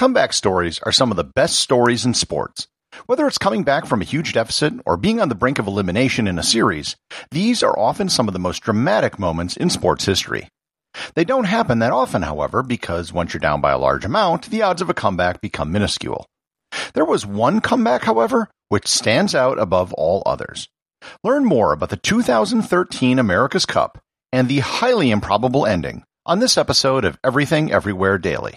Comeback stories are some of the best stories in sports. Whether it's coming back from a huge deficit or being on the brink of elimination in a series, these are often some of the most dramatic moments in sports history. They don't happen that often, however, because once you're down by a large amount, the odds of a comeback become minuscule. There was one comeback, however, which stands out above all others. Learn more about the 2013 America's Cup and the highly improbable ending on this episode of Everything Everywhere Daily.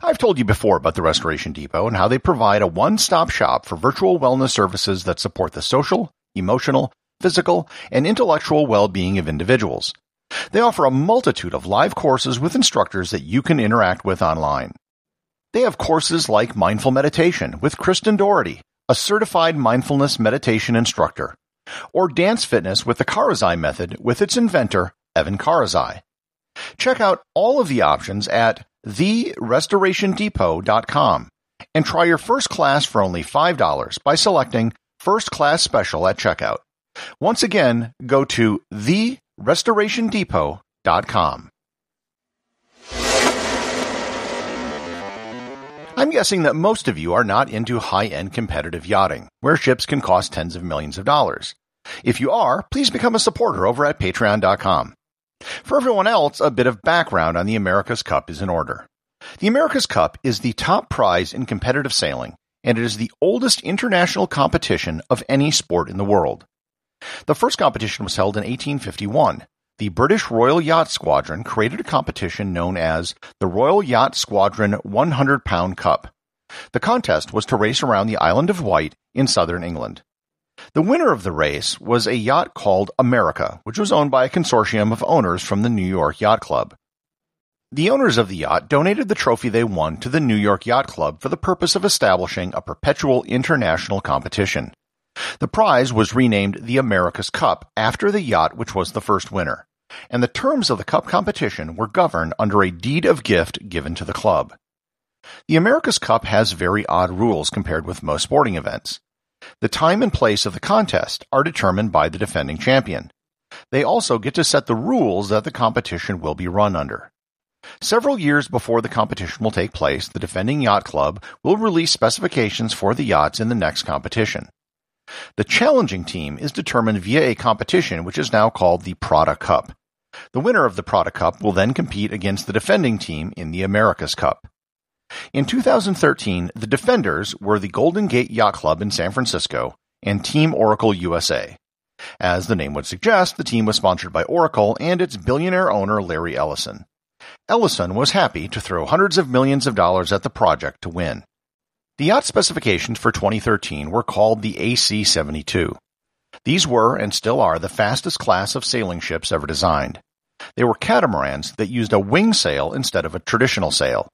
I've told you before about the Restoration Depot and how they provide a one-stop shop for virtual wellness services that support the social, emotional, physical, and intellectual well-being of individuals. They offer a multitude of live courses with instructors that you can interact with online. They have courses like Mindful Meditation with Kristen Doherty, a certified mindfulness meditation instructor, or Dance Fitness with the Karazai Method with its inventor, Evan Karazai. Check out all of the options at therestorationdepot.com and try your first class for only $5 by selecting First Class Special at checkout. Once again, go to therestorationdepot.com. I'm guessing that most of you are not into high-end competitive yachting, where ships can cost tens of millions of dollars. If you are, please become a supporter over at patreon.com. For everyone else, a bit of background on the America's Cup is in order. The America's Cup is the top prize in competitive sailing, and it is the oldest international competition of any sport in the world. The first competition was held in 1851. The British Royal Yacht Squadron created a competition known as the Royal Yacht Squadron 100-Pound Cup. The contest was to race around the Island of Wight in southern England. The winner of the race was a yacht called America, which was owned by a consortium of owners from the New York Yacht Club. The owners of the yacht donated the trophy they won to the New York Yacht Club for the purpose of establishing a perpetual international competition. The prize was renamed the America's Cup after the yacht which was the first winner, and the terms of the cup competition were governed under a deed of gift given to the club. The America's Cup has very odd rules compared with most sporting events. The time and place of the contest are determined by the defending champion. They also get to set the rules that the competition will be run under. Several years before the competition will take place, the defending yacht club will release specifications for the yachts in the next competition. The challenging team is determined via a competition which is now called the Prada Cup. The winner of the Prada Cup will then compete against the defending team in the America's Cup. In 2013, the defenders were the Golden Gate Yacht Club in San Francisco and Team Oracle USA. As the name would suggest, the team was sponsored by Oracle and its billionaire owner Larry Ellison. Ellison was happy to throw hundreds of millions of dollars at the project to win. The yacht specifications for 2013 were called the AC-72. These were and still are the fastest class of sailing ships ever designed. They were catamarans that used a wing sail instead of a traditional sail.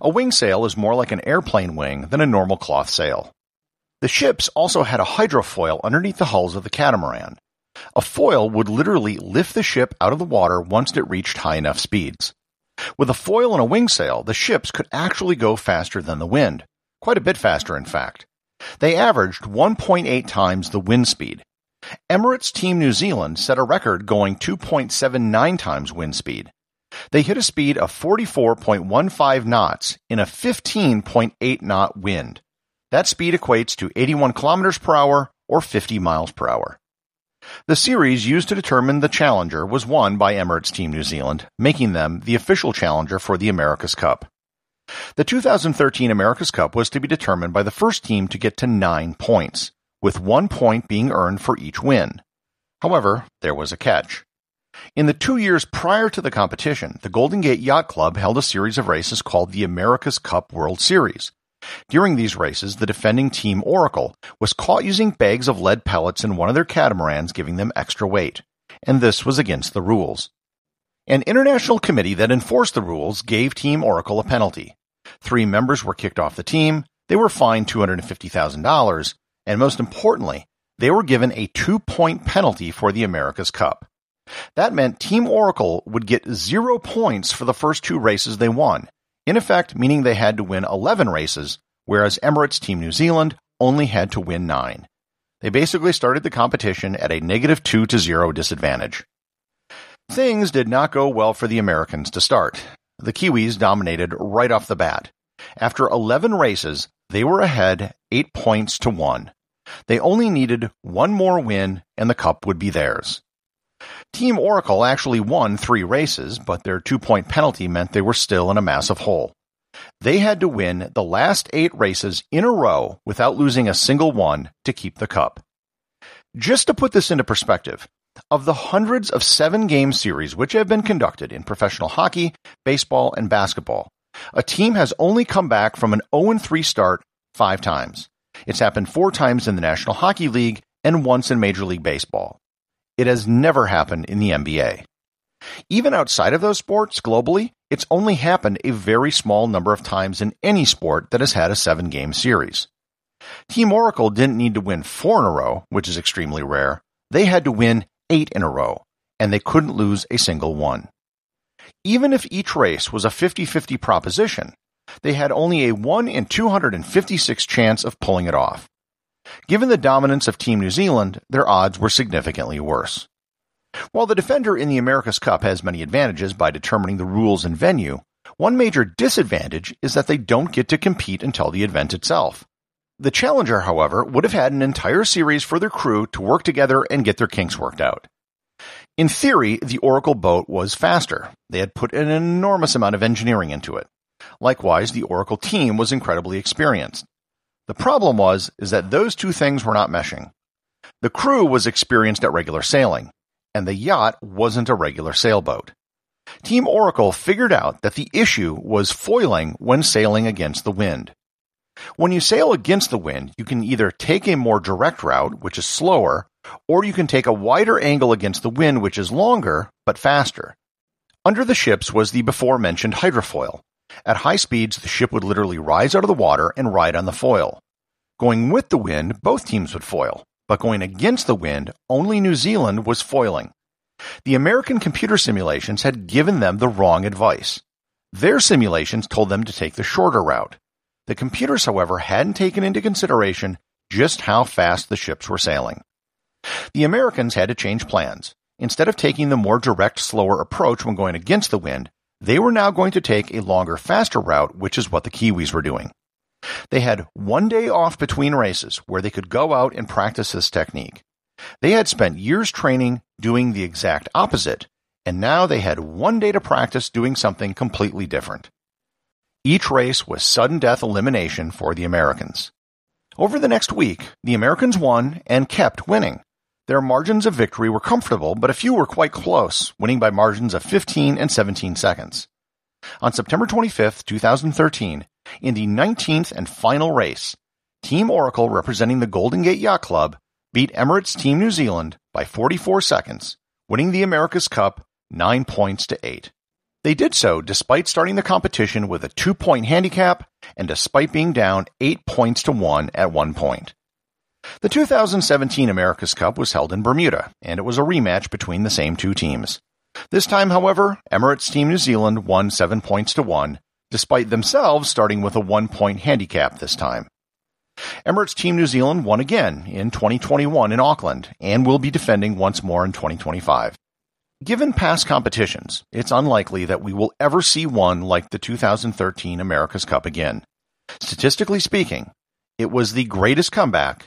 A wing sail is more like an airplane wing than a normal cloth sail. The ships also had a hydrofoil underneath the hulls of the catamaran. A foil would literally lift the ship out of the water once it reached high enough speeds. With a foil and a wing sail, the ships could actually go faster than the wind. Quite a bit faster, in fact. They averaged 1.8 times the wind speed. Emirates Team New Zealand set a record going 2.79 times wind speed. They hit a speed of 44.15 knots in a 15.8-knot wind. That speed equates to 81 kilometers per hour or 50 miles per hour. The series used to determine the challenger was won by Emirates Team New Zealand, making them the official challenger for the America's Cup. The 2013 America's Cup was to be determined by the first team to get to 9 points, with 1 point being earned for each win. However, there was a catch. In the 2 years prior to the competition, the Golden Gate Yacht Club held a series of races called the America's Cup World Series. During these races, the defending team Oracle was caught using bags of lead pellets in one of their catamarans, giving them extra weight, and this was against the rules. An international committee that enforced the rules gave Team Oracle a penalty. 3 members were kicked off the team, they were fined $250,000, and most importantly, they were given a 2-point penalty for the America's Cup. That meant Team Oracle would get 0 points for the first 2 races they won, in effect meaning they had to win 11 races, whereas Emirates Team New Zealand only had to win 9. They basically started the competition at a negative 2-0 disadvantage. Things did not go well for the Americans to start. The Kiwis dominated right off the bat. After 11 races, they were ahead 8 points to 1. They only needed 1 more win and the cup would be theirs. Team Oracle actually won 3 races, but their 2-point penalty meant they were still in a massive hole. They had to win the last 8 races in a row without losing a single one to keep the cup. Just to put this into perspective, of the hundreds of 7-game series which have been conducted in professional hockey, baseball, and basketball, a team has only come back from an 0-3 start 5 times. It's happened 4 times in the National Hockey League and once in Major League Baseball. It has never happened in the NBA. Even outside of those sports, globally, it's only happened a very small number of times in any sport that has had a 7-game series. Team Oracle didn't need to win 4 in a row, which is extremely rare. They had to win 8 in a row, and they couldn't lose a single one. Even if each race was a 50-50 proposition, they had only a 1 in 256 chance of pulling it off. Given the dominance of Team New Zealand, their odds were significantly worse. While the defender in the America's Cup has many advantages by determining the rules and venue, one major disadvantage is that they don't get to compete until the event itself. The challenger, however, would have had an entire series for their crew to work together and get their kinks worked out. In theory, the Oracle boat was faster. They had put an enormous amount of engineering into it. Likewise, the Oracle team was incredibly experienced. The problem was that those 2 things were not meshing. The crew was experienced at regular sailing, and the yacht wasn't a regular sailboat. Team Oracle figured out that the issue was foiling when sailing against the wind. When you sail against the wind, you can either take a more direct route, which is slower, or you can take a wider angle against the wind, which is longer, but faster. Under the ships was the before-mentioned hydrofoil. At high speeds, the ship would literally rise out of the water and ride on the foil. Going with the wind, both teams would foil, but going against the wind, only New Zealand was foiling. The American computer simulations had given them the wrong advice. Their simulations told them to take the shorter route. The computers, however, hadn't taken into consideration just how fast the ships were sailing. The Americans had to change plans. Instead of taking the more direct, slower approach when going against the wind, they were now going to take a longer, faster route, which is what the Kiwis were doing. They had one day off between races where they could go out and practice this technique. They had spent years training doing the exact opposite, and now they had one day to practice doing something completely different. Each race was sudden death elimination for the Americans. Over the next week, the Americans won and kept winning. Their margins of victory were comfortable, but a few were quite close, winning by margins of 15 and 17 seconds. On September 25, 2013, in the 19th and final race, Team Oracle, representing the Golden Gate Yacht Club, beat Emirates Team New Zealand by 44 seconds, winning the America's Cup 9 points to 8. They did so despite starting the competition with a 2-point handicap and despite being down 8 points to 1 at one point. The 2017 America's Cup was held in Bermuda, and it was a rematch between the same two teams. This time, however, Emirates Team New Zealand won 7 points to 1, despite themselves starting with a 1-point handicap this time. Emirates Team New Zealand won again in 2021 in Auckland and will be defending once more in 2025. Given past competitions, it's unlikely that we will ever see one like the 2013 America's Cup again. Statistically speaking, it was the greatest comeback